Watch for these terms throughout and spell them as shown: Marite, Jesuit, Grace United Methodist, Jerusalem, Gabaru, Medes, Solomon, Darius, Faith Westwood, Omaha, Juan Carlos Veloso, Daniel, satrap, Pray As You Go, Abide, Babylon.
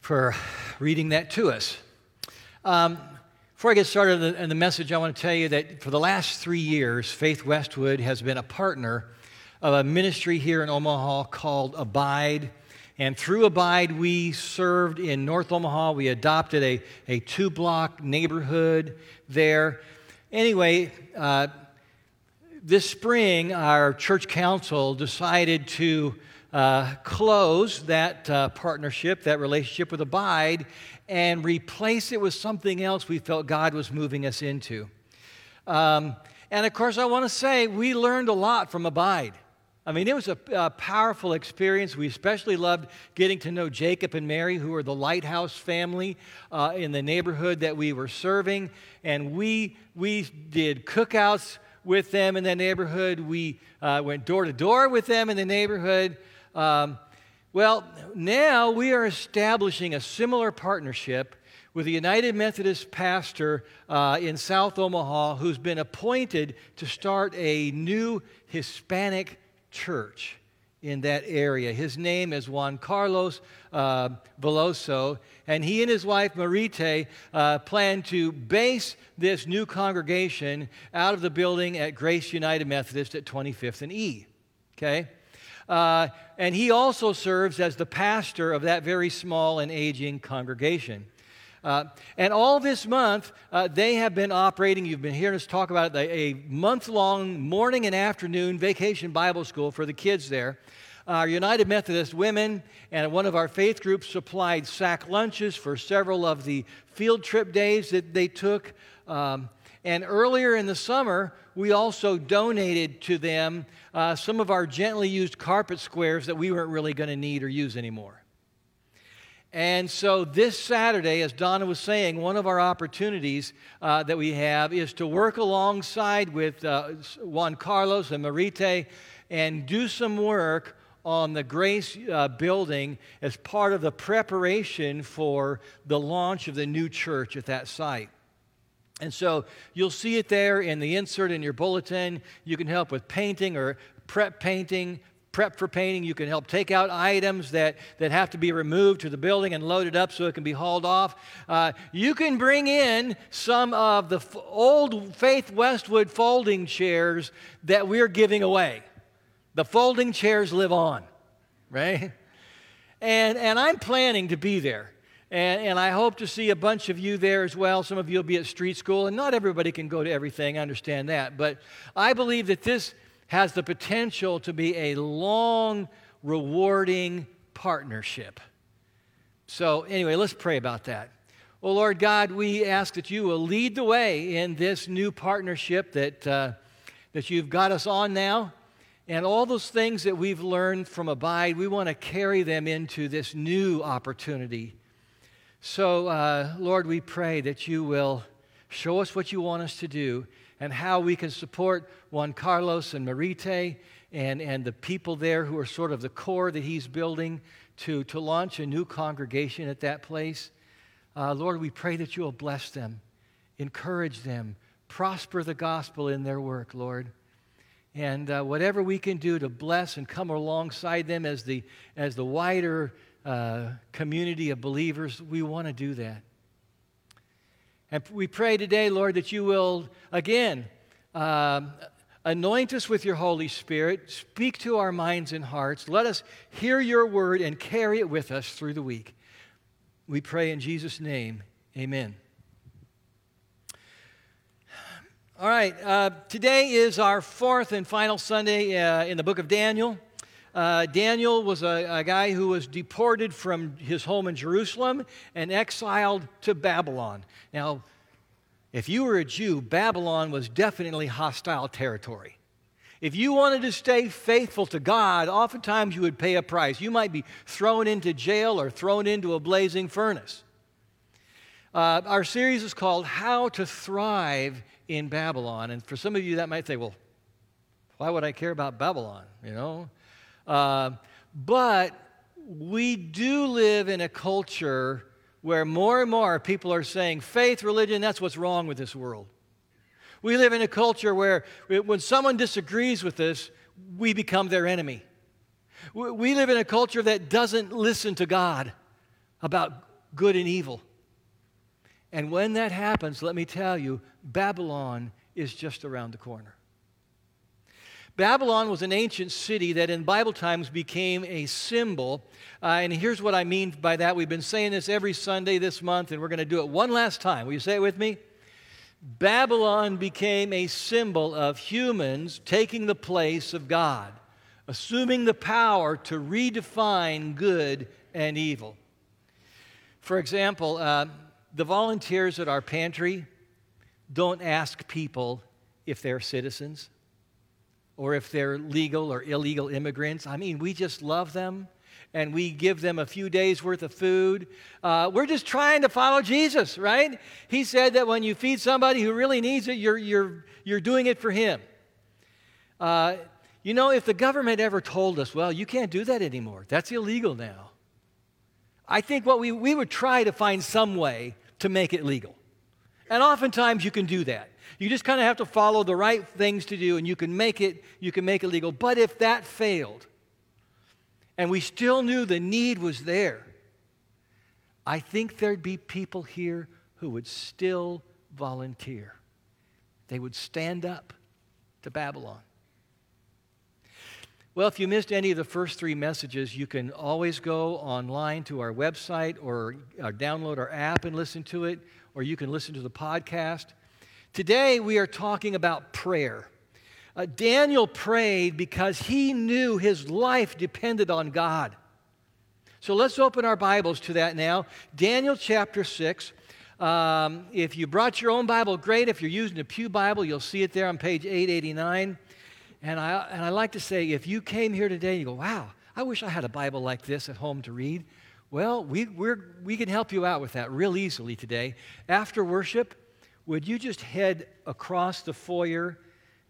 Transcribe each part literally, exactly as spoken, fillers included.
for reading that to us. Um, before I get started in the message, I want to tell you that for the last three years, Faith Westwood has been a partner of a ministry here in Omaha called Abide. And through Abide, we served in North Omaha. We adopted a, a two-block neighborhood there. Anyway, uh, this spring, our church council decided to uh, close that uh, partnership, that relationship with Abide, and replace it with something else we felt God was moving us into. Um, and of course, I want to say we learned a lot from Abide. I mean, it was a, a powerful experience. We especially loved getting to know Jacob and Mary, who are the Lighthouse family uh, in the neighborhood that we were serving. And we we did cookouts with them in the neighborhood. We uh, went door to door with them in the neighborhood. Um, well, now we are establishing a similar partnership with a United Methodist pastor uh, in South Omaha who's been appointed to start a new Hispanic church in that area. His name is Juan Carlos uh, Veloso, and he and his wife Marite uh, plan to base this new congregation out of the building at Grace United Methodist at twenty-fifth and E. Okay? Uh, and he also serves as the pastor of that very small and aging congregation. Uh, and all this month, uh, they have been operating, you've been hearing us talk about it, a month-long morning and afternoon vacation Bible school for the kids there. Our United Methodist women and one of our faith groups supplied sack lunches for several of the field trip days that they took. Um, and earlier in the summer, we also donated to them uh, some of our gently used carpet squares that we weren't really going to need or use anymore. And so this Saturday, as Donna was saying, one of our opportunities uh, that we have is to work alongside with uh, Juan Carlos and Marite and do some work on the Grace uh, building as part of the preparation for the launch of the new church at that site. And so you'll see it there in the insert in your bulletin. You can help with painting or prep painting. Prep for painting. You can help take out items that, that have to be removed to the building and loaded up so it can be hauled off. Uh, you can bring in some of the f- old Faith Westwood folding chairs that we're giving away. The folding chairs live on, right? And and I'm planning to be there. And, and I hope to see a bunch of you there as well. Some of you will be at street school, and not everybody can go to everything. I understand that. But I believe that this has the potential to be a long, rewarding partnership. So anyway, let's pray about that. Well, Lord God, we ask that you will lead the way in this new partnership that, uh, that you've got us on now. And all those things that we've learned from Abide, we want to carry them into this new opportunity. So, uh, Lord, we pray that you will show us what you want us to do and how we can support Juan Carlos and Marite and, and the people there who are sort of the core that he's building to, to launch a new congregation at that place. Uh, Lord, we pray that you will bless them, encourage them, prosper the gospel in their work, Lord. And uh, whatever we can do to bless and come alongside them as the, as the wider uh, community of believers, we want to do that. And we pray today, Lord, that you will, again, um, anoint us with your Holy Spirit, speak to our minds and hearts, let us hear your word and carry it with us through the week. We pray in Jesus' name, amen. All right, uh, today is our fourth and final Sunday uh, in the book of Daniel. Uh, Daniel was a, a guy who was deported from his home in Jerusalem and exiled to Babylon. Now, if you were a Jew, Babylon was definitely hostile territory. If you wanted to stay faithful to God, oftentimes you would pay a price. You might be thrown into jail or thrown into a blazing furnace. Uh, our series is called How to Thrive in Babylon. And for some of you, that might say, well, why would I care about Babylon, you know? Uh, but we do live in a culture where more and more people are saying, faith, religion, that's what's wrong with this world. We live in a culture where when someone disagrees with us, we become their enemy. We live in a culture that doesn't listen to God about good and evil. And when that happens, let me tell you, Babylon is just around the corner. Babylon was an ancient city that in Bible times became a symbol. Uh, and here's what I mean by that. We've been saying this every Sunday this month, and we're going to do it one last time. Will you say it with me? Babylon became a symbol of humans taking the place of God, assuming the power to redefine good and evil. For example, uh, the volunteers at our pantry don't ask people if they're citizens or if they're legal or illegal immigrants. I mean, we just love them, and we give them a few days' worth of food. Uh, we're just trying to follow Jesus, right? He said that when you feed somebody who really needs it, you're, you're, you're doing it for him. Uh, you know, if the government ever told us, well, you can't do that anymore, that's illegal now, I think what we, we would try to find some way to make it legal. And oftentimes you can do that. You just kind of have to follow the right things to do, and you can make it, you can make it legal. But if that failed, and we still knew the need was there, I think there'd be people here who would still volunteer. They would stand up to Babylon. Well, if you missed any of the first three messages, you can always go online to our website or, or download our app and listen to it, or you can listen to the podcast. Today, we are talking about prayer. Uh, Daniel prayed because he knew his life depended on God. So let's open our Bibles to that now. Daniel chapter six. Um, if you brought your own Bible, great. If you're using a Pew Bible, you'll see it there on page eight eighty-nine. And I, and I like to say, if you came here today and you go, wow, I wish I had a Bible like this at home to read. Well, we, we're, we can help you out with that real easily today. After worship, would you just head across the foyer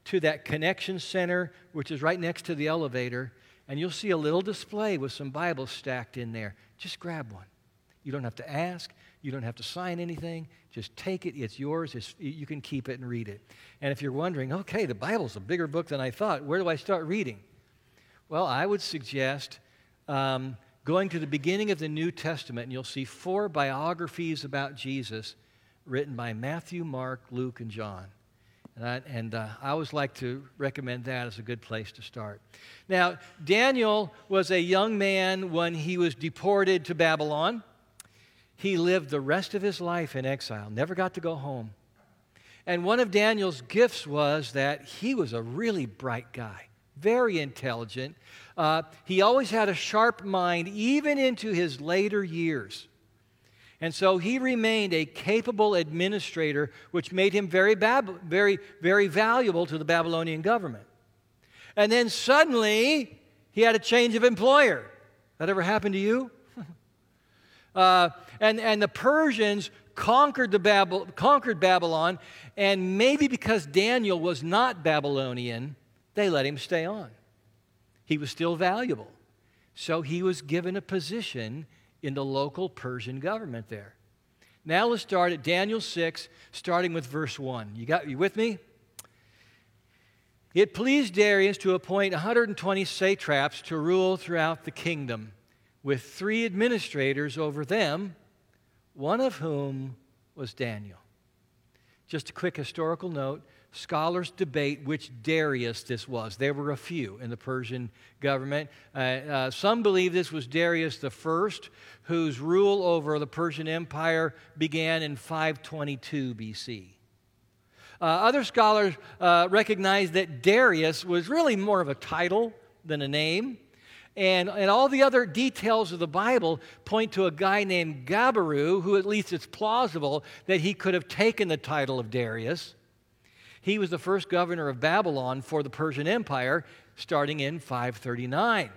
to that connection center, which is right next to the elevator, and you'll see a little display with some Bibles stacked in there. Just grab one. You don't have to ask. You don't have to sign anything. Just take it. It's yours. It's, you can keep it and read it. And if you're wondering, okay, the Bible's a bigger book than I thought, where do I start reading? Well, I would suggest um, going to the beginning of the New Testament, and you'll see four biographies about Jesus written by Matthew, Mark, Luke, and John. And, I, and uh, I always like to recommend that as a good place to start. Now, Daniel was a young man when he was deported to Babylon. He lived the rest of his life in exile, never got to go home. And one of Daniel's gifts was that he was a really bright guy, very intelligent. Uh, he always had a sharp mind, even into his later years. And so he remained a capable administrator, which made him very, bab- very, very valuable to the Babylonian government. And then suddenly, he had a change of employer. That ever happened to you? uh, and, and the Persians conquered, the Bab- conquered Babylon, and maybe because Daniel was not Babylonian, they let him stay on. He was still valuable. So he was given a position in the local Persian government there. Now let's start at Daniel six, starting with verse one. You got you with me? It pleased Darius to appoint one hundred twenty satraps to rule throughout the kingdom, with three administrators over them, one of whom was Daniel. Just a quick historical note. Scholars debate which Darius this was. There were a few in the Persian government. Uh, uh, some believe this was Darius the First, whose rule over the Persian Empire began in five twenty-two B C. Uh, other scholars uh, recognize that Darius was really more of a title than a name. And, and all the other details of the Bible point to a guy named Gabaru, who at least it's plausible that he could have taken the title of Darius. He was the first governor of Babylon for the Persian Empire, starting in five thirty-nine.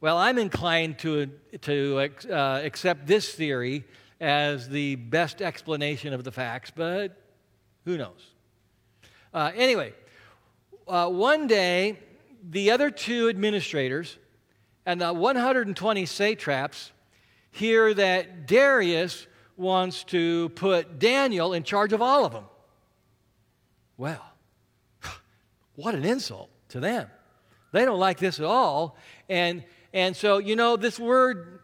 Well, I'm inclined to, to uh, accept this theory as the best explanation of the facts, but who knows? Uh, anyway, uh, one day, the other two administrators and the one hundred twenty satraps hear that Darius wants to put Daniel in charge of all of them. Well, what an insult to them. They don't like this at all. And and so, you know, this word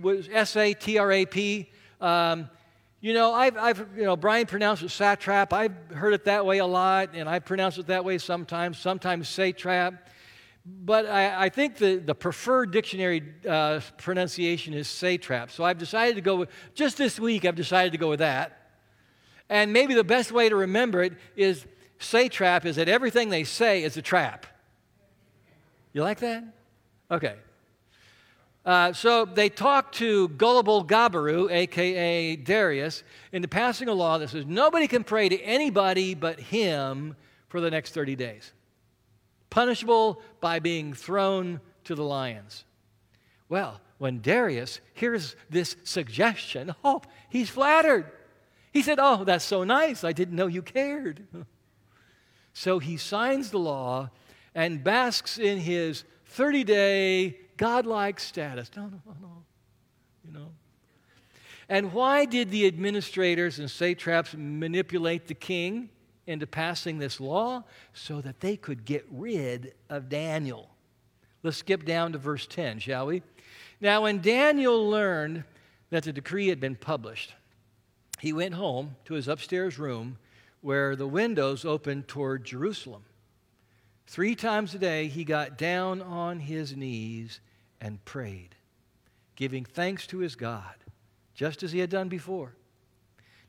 was S A T R A P. Um, you know, I've, I've, you know, Brian pronounced it satrap. I've heard it that way a lot, and I pronounce it that way sometimes, sometimes satrap. But I, I think the, the preferred dictionary uh, pronunciation is satrap. So I've decided to go with, just this week, I've decided to go with that. And maybe the best way to remember it is satrap is that everything they say is a trap. You like that? Okay. Uh, so they talked to gullible Gabaru, a k a. Darius, into passing a law that says nobody can pray to anybody but him for the next thirty days. Punishable by being thrown to the lions. Well, when Darius hears this suggestion, oh, he's flattered. He said, oh, that's so nice. I didn't know you cared. So he signs the law and basks in his thirty-day godlike status. No, no, no, no. You know. And why did the administrators and satraps manipulate the king into passing this law? So that they could get rid of Daniel. Let's skip down to verse ten, shall we? Now, when Daniel learned that the decree had been published, he went home to his upstairs room where the windows opened toward Jerusalem. Three times a day, he got down on his knees and prayed, giving thanks to his God, just as he had done before.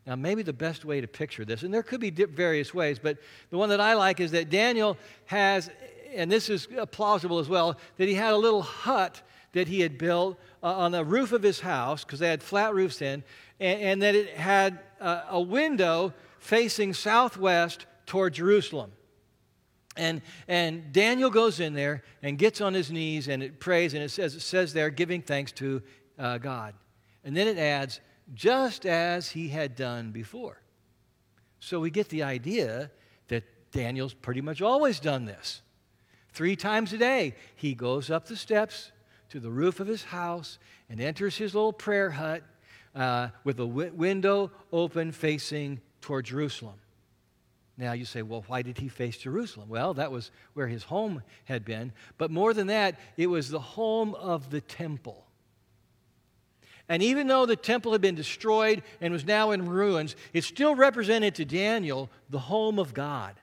Now, maybe the best way to picture this, and there could be various ways, but the one that I like is that Daniel has, and this is plausible as well, that he had a little hut that he had built uh, on the roof of his house, because they had flat roofs then, and, and that it had uh, a window facing southwest toward Jerusalem. And and Daniel goes in there and gets on his knees and it prays, and it says, it says there, giving thanks to uh, God. And then it adds, just as he had done before. So we get the idea that Daniel's pretty much always done this. Three times a day, he goes up the steps to the roof of his house and enters his little prayer hut uh, with the w- window open facing toward Jerusalem. Now you say, well, why did he face Jerusalem? Well, that was where his home had been. But more than that, it was the home of the temple. And even though the temple had been destroyed and was now in ruins, it still represented to Daniel the home of God.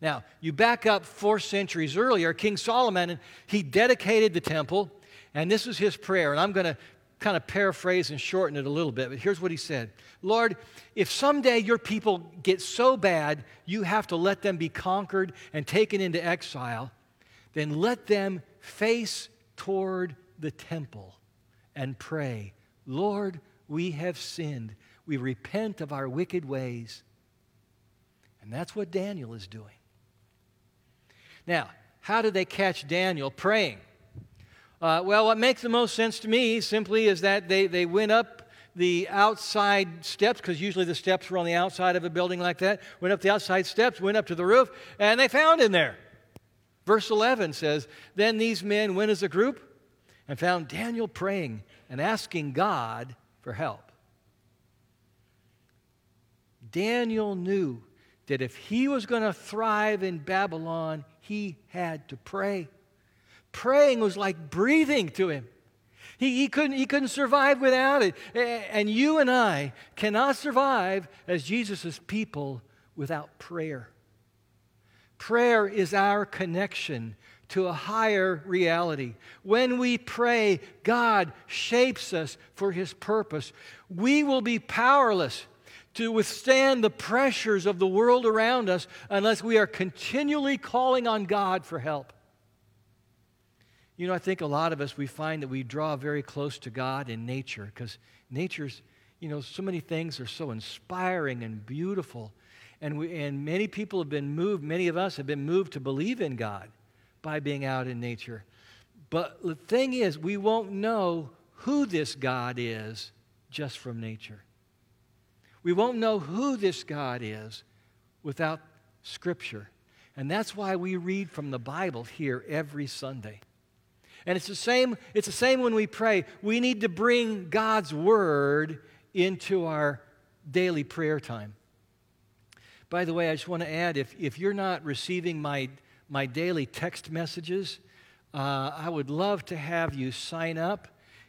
Now, you back up four centuries earlier, King Solomon, he dedicated the temple, and this was his prayer. And I'm going to kind of paraphrase and shorten it a little bit, but here's what he said. Lord, if someday your people get so bad you have to let them be conquered and taken into exile, then let them face toward the temple and pray, Lord, we have sinned. We repent of our wicked ways. And that's what Daniel is doing. Now, how did they catch Daniel praying? Uh, well, what makes the most sense to me simply is that they, they went up the outside steps, because usually the steps were on the outside of a building like that, went up the outside steps, went up to the roof, and they found him there. Verse eleven says, then these men went as a group and found Daniel praying and asking God for help. Daniel knew that if he was going to thrive in Babylon, he had to pray. Praying was like breathing to him. He, he, couldn't, he couldn't survive without it. And you and I cannot survive as Jesus' people without prayer. Prayer is our connection to a higher reality. When we pray, God shapes us for His purpose. We will be powerless to withstand the pressures of the world around us unless we are continually calling on God for help. You know, I think a lot of us, we find that we draw very close to God in nature, because nature's, you know, so many things are so inspiring and beautiful. And we, and many people have been moved, many of us have been moved to believe in God by being out in nature. But the thing is, we won't know who this God is just from nature. We won't know who this God is without Scripture. And that's why we read from the Bible here every Sunday. And it's the same, it's the same when we pray. We need to bring God's Word into our daily prayer time. By the way, I just want to add, if, if you're not receiving my my daily text messages, uh, I would love to have you sign up.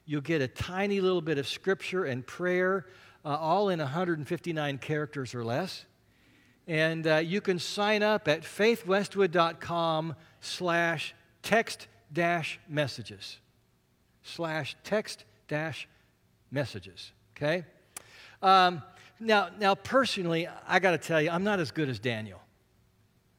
You'll get a tiny little bit of scripture and prayer, uh, all in one hundred fifty-nine characters or less. And uh, you can sign up at faithwestwood.com slash text dash messages. Slash text dash messages, okay? Um, now, now, personally, I got to tell you, I'm not as good as Daniel.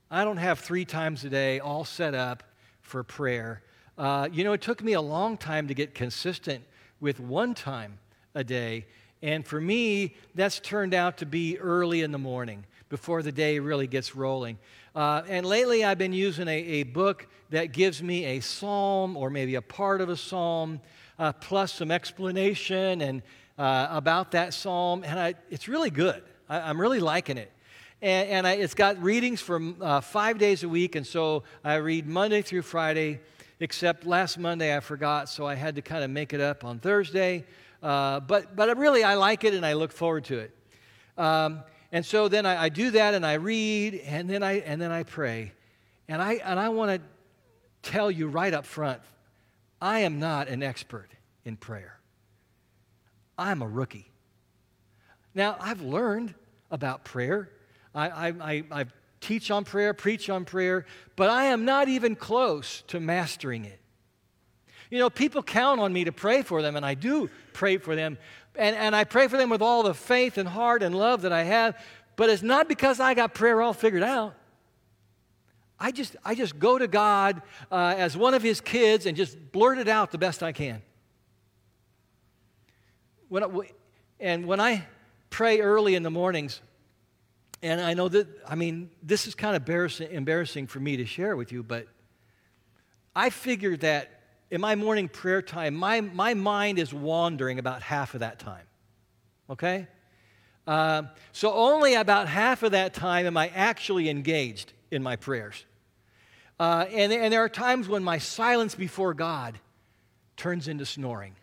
I don't have three times a day all set up for prayer. Uh, you know, it took me a long time to get consistent with one time a day. And for me, that's turned out to be early in the morning before the day really gets rolling. Uh, and lately, I've been using a, a book that gives me a psalm or maybe a part of a psalm, uh, plus some explanation and uh, about that psalm. And I, it's really good. I, I'm really liking it. And, and I, it's got readings from uh, five days a week, and so I read Monday through Friday, except last Monday I forgot, so I had to kind of make it up on Thursday. Uh, but but really, I like it, and I look forward to it. Um, and so then I, I do that, and I read, and then I and then I pray. And I and I want to tell you right up front, I am not an expert in prayer. I'm a rookie. Now, I've learned about prayer. I, I, I teach on prayer, preach on prayer, but I am not even close to mastering it. You know, people count on me to pray for them, and I do pray for them, and, and I pray for them with all the faith and heart and love that I have, but it's not because I got prayer all figured out. I just, I just go to God uh, as one of His kids and just blurt it out the best I can. When I, and when I pray early in the mornings, and I know that, I mean, this is kind of embarrassing, embarrassing for me to share with you, but I figured that in my morning prayer time, my, my mind is wandering about half of that time, okay? Uh, so only about half of that time am I actually engaged in my prayers. Uh, and, and there are times when my silence before God turns into snoring.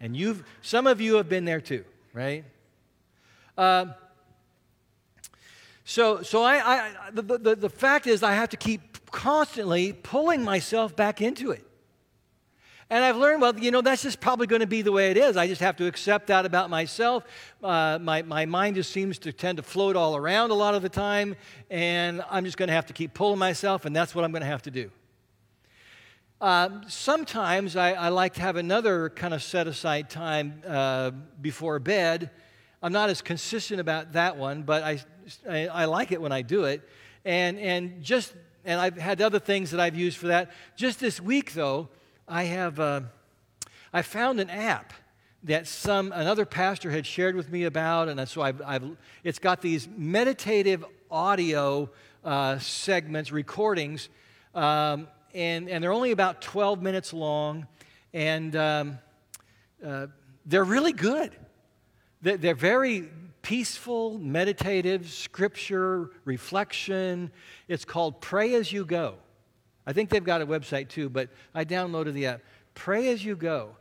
And you've, some of you have been there too, right? Uh, So, so I, I the, the, the fact is I have to keep constantly pulling myself back into it. And I've learned, well, you know, that's just probably going to be the way it is. I just have to accept that about myself. Uh, my, my mind just seems to tend to float all around a lot of the time, and I'm just going to have to keep pulling myself, and that's what I'm going to have to do. Uh, sometimes I, I like to have another kind of set-aside time uh, before bed. I'm not as consistent about that one, but I... I, I like it when I do it, and and just and I've had other things that I've used for that. Just this week, though, I have uh, I found an app that some another pastor had shared with me about, and so I've, I've it's got these meditative audio uh, segments, recordings, um, and and they're only about twelve minutes long, and um, uh, they're really good. They're, they're very peaceful, meditative, scripture, reflection. It's called Pray As You Go. I think they've got a website too, but I downloaded the app. Pray As You Go.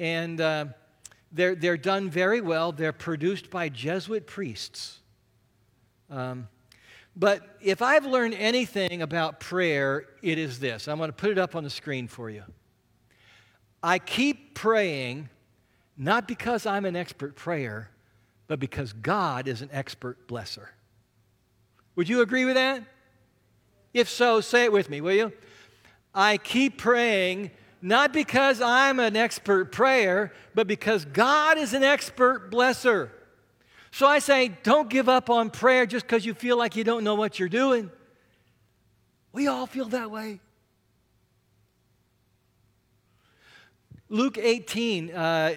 And uh, they're, they're done very well. They're produced by Jesuit priests. Um, but if I've learned anything about prayer, it is this. I'm going to put it up on the screen for you. I keep praying, not because I'm an expert prayer, but because God is an expert blesser. Would you agree with that? If so, say it with me, will you? I keep praying, not because I'm an expert prayer, but because God is an expert blesser. So I say, don't give up on prayer just because you feel like you don't know what you're doing. We all feel that way. Luke eighteen, uh,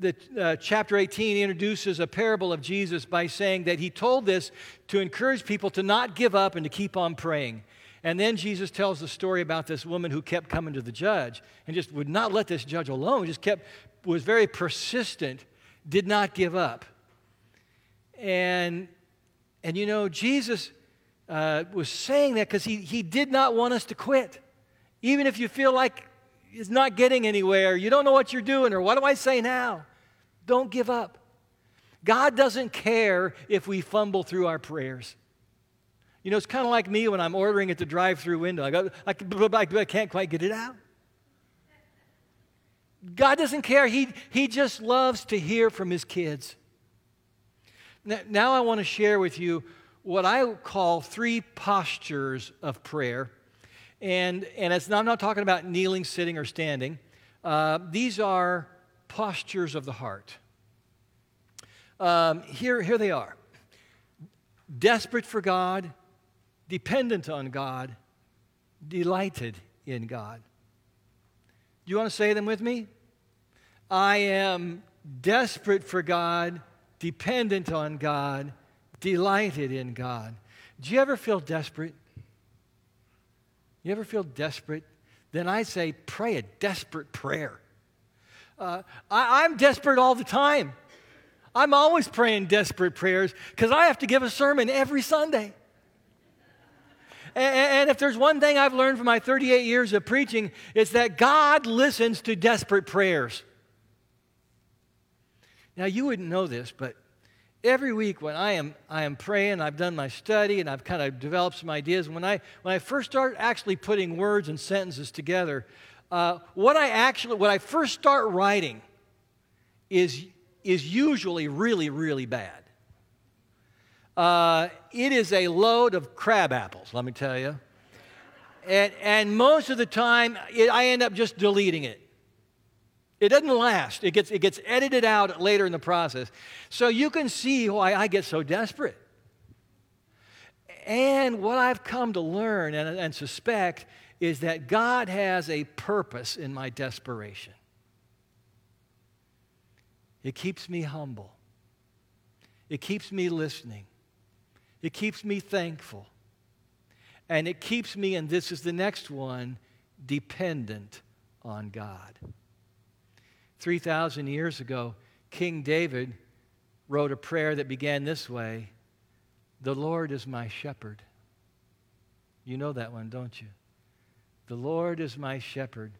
the uh, chapter eighteen introduces a parable of Jesus by saying that he told this to encourage people to not give up and to keep on praying. And then Jesus tells the story about this woman who kept coming to the judge and just would not let this judge alone, just kept, was very persistent, did not give up. And, and you know, Jesus uh, was saying that because he, he did not want us to quit. Even if you feel like it's not getting anywhere, you don't know what you're doing, or what do I say now? Don't give up. God doesn't care if we fumble through our prayers. You know, it's kind of like me when I'm ordering at the drive-through window. I go, I, I can't quite get it out. God doesn't care. He, he just loves to hear from his kids. Now, now I want to share with you what I call three postures of prayer. And, and it's not, I'm not talking about kneeling, sitting, or standing. Uh, these are postures of the heart. Um, here, here they are. Desperate for God, dependent on God, delighted in God. Do you want to say them with me? I am desperate for God, dependent on God, delighted in God. Do you ever feel desperate? You ever feel desperate? Then I say, pray a desperate prayer. Uh, I, I'm desperate all the time. I'm always praying desperate prayers because I have to give a sermon every Sunday. And, and if there's one thing I've learned from my thirty-eight years of preaching, it's that God listens to desperate prayers. Now, you wouldn't know this, but every week when I am I am praying, I've done my study, and I've kind of developed some ideas. When I when I first start actually putting words and sentences together, uh, what I actually what I first start writing is is usually really really bad. Uh, it is a load of crab apples, let me tell you, and and most of the time it, I end up just deleting it. It doesn't last. It gets, it gets edited out later in the process. So you can see why I get so desperate. And what I've come to learn and, and suspect is that God has a purpose in my desperation. It keeps me humble. It keeps me listening. It keeps me thankful. And it keeps me, and this is the next one, dependent on God. three thousand years ago, King David wrote a prayer that began this way, "The Lord is my shepherd." You know that one, don't you? The Lord is my shepherd.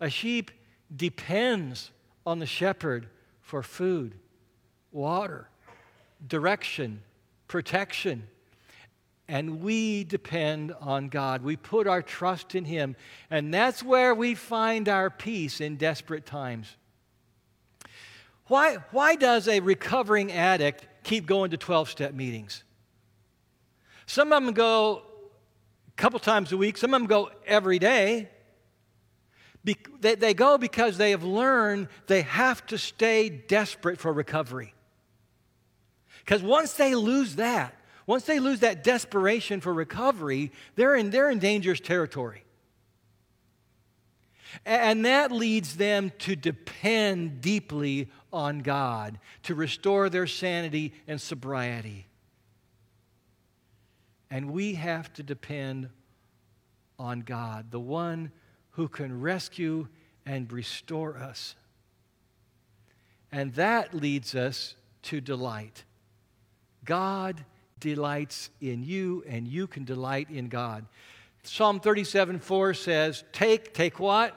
A sheep depends on the shepherd for food, water, direction, protection. And we depend on God. We put our trust in Him. And that's where we find our peace in desperate times. Why, why does a recovering addict keep going to twelve-step meetings? Some of them go a couple times a week. Some of them go every day. Be- they, they go because they have learned they have to stay desperate for recovery. Because once they lose that, Once they lose that desperation for recovery, they're in, they're in dangerous territory. And that leads them to depend deeply on God to restore their sanity and sobriety. And we have to depend on God, the one who can rescue and restore us. And that leads us to delight. God delights in you, and you can delight in God. Psalm thirty-seven four says, take, take what?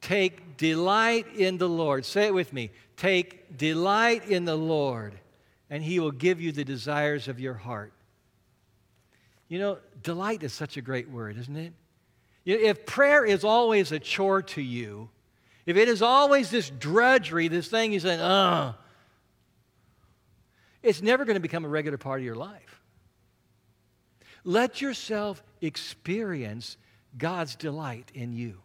Take delight in the Lord. Say it with me. Take delight in the Lord, and He will give you the desires of your heart. You know, delight is such a great word, isn't it? If prayer is always a chore to you, if it is always this drudgery, this thing you say, ugh, it's never going to become a regular part of your life. Let yourself experience God's delight in you.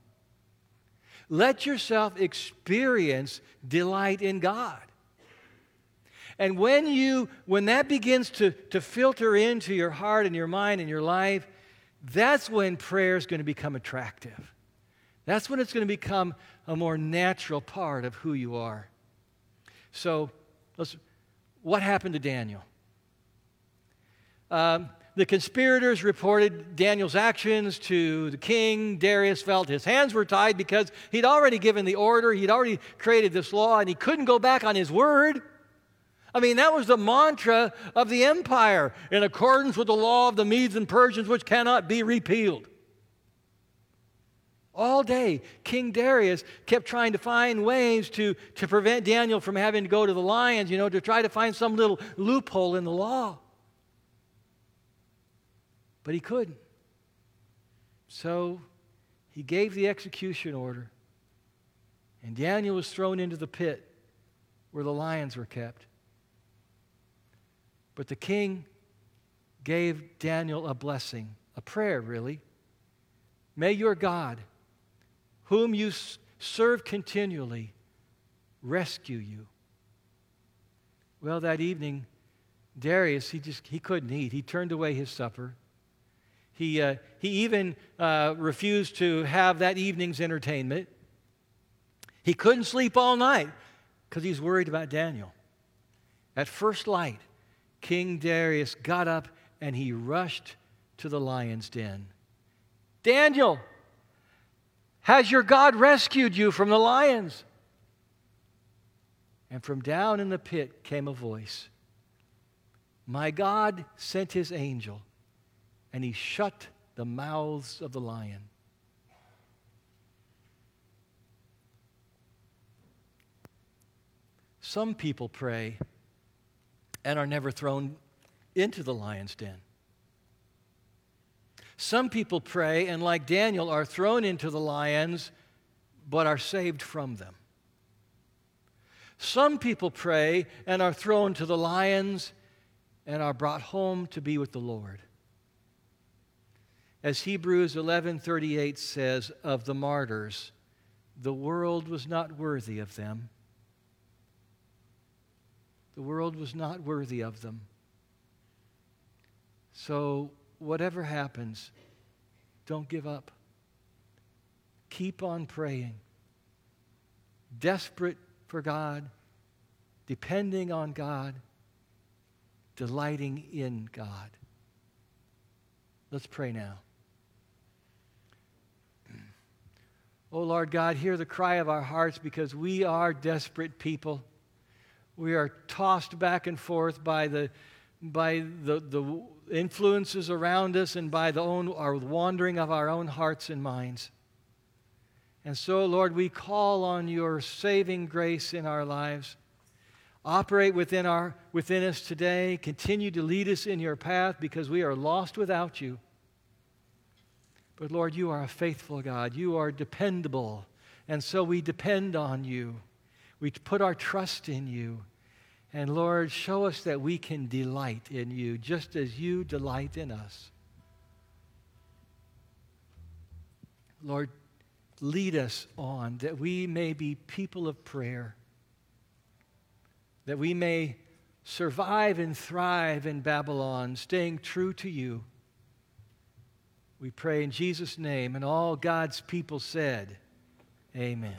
Let yourself experience delight in God. And when you, when that begins to, to filter into your heart and your mind and your life, that's when prayer is going to become attractive. That's when it's going to become a more natural part of who you are. So, let's... What happened to Daniel? Um, the conspirators reported Daniel's actions to the king. Darius felt his hands were tied because he'd already given the order. He'd already created this law, and he couldn't go back on his word. I mean, that was the mantra of the empire, in accordance with the law of the Medes and Persians, which cannot be repealed. All day, King Darius kept trying to find ways to, to prevent Daniel from having to go to the lions, you know, to try to find some little loophole in the law. But he couldn't. So he gave the execution order. And Daniel was thrown into the pit where the lions were kept. But the king gave Daniel a blessing, a prayer, really. May your God, whom you serve continually, rescue you. Well, that evening, Darius, he just, he couldn't eat. He turned away his supper. He, uh, he even uh, refused to have that evening's entertainment. He couldn't sleep all night because he's worried about Daniel. At first light, King Darius got up and he rushed to the lion's den. Daniel, has your God rescued you from the lions? And from down in the pit came a voice. My God sent his angel, and he shut the mouths of the lion. Some people pray and are never thrown into the lion's den. Some people pray and, like Daniel, are thrown into the lions but are saved from them. Some people pray and are thrown to the lions and are brought home to be with the Lord. As Hebrews eleven thirty-eight says of the martyrs, the world was not worthy of them. The world was not worthy of them. So whatever happens, don't give up. Keep on praying. Desperate for God, depending on God, delighting in God. Let's pray now. Oh, Lord God, hear the cry of our hearts because we are desperate people. We are tossed back and forth by the by the, the influences around us and by the own, our wandering of our own hearts and minds. And so, Lord, we call on your saving grace in our lives. Operate within our within us today. Continue to lead us in your path because we are lost without you. But Lord, you are a faithful God. You are dependable. And so we depend on you. We put our trust in you. And Lord, show us that we can delight in you just as you delight in us. Lord, lead us on that we may be people of prayer, that we may survive and thrive in Babylon, staying true to you. We pray in Jesus' name, and all God's people said, amen.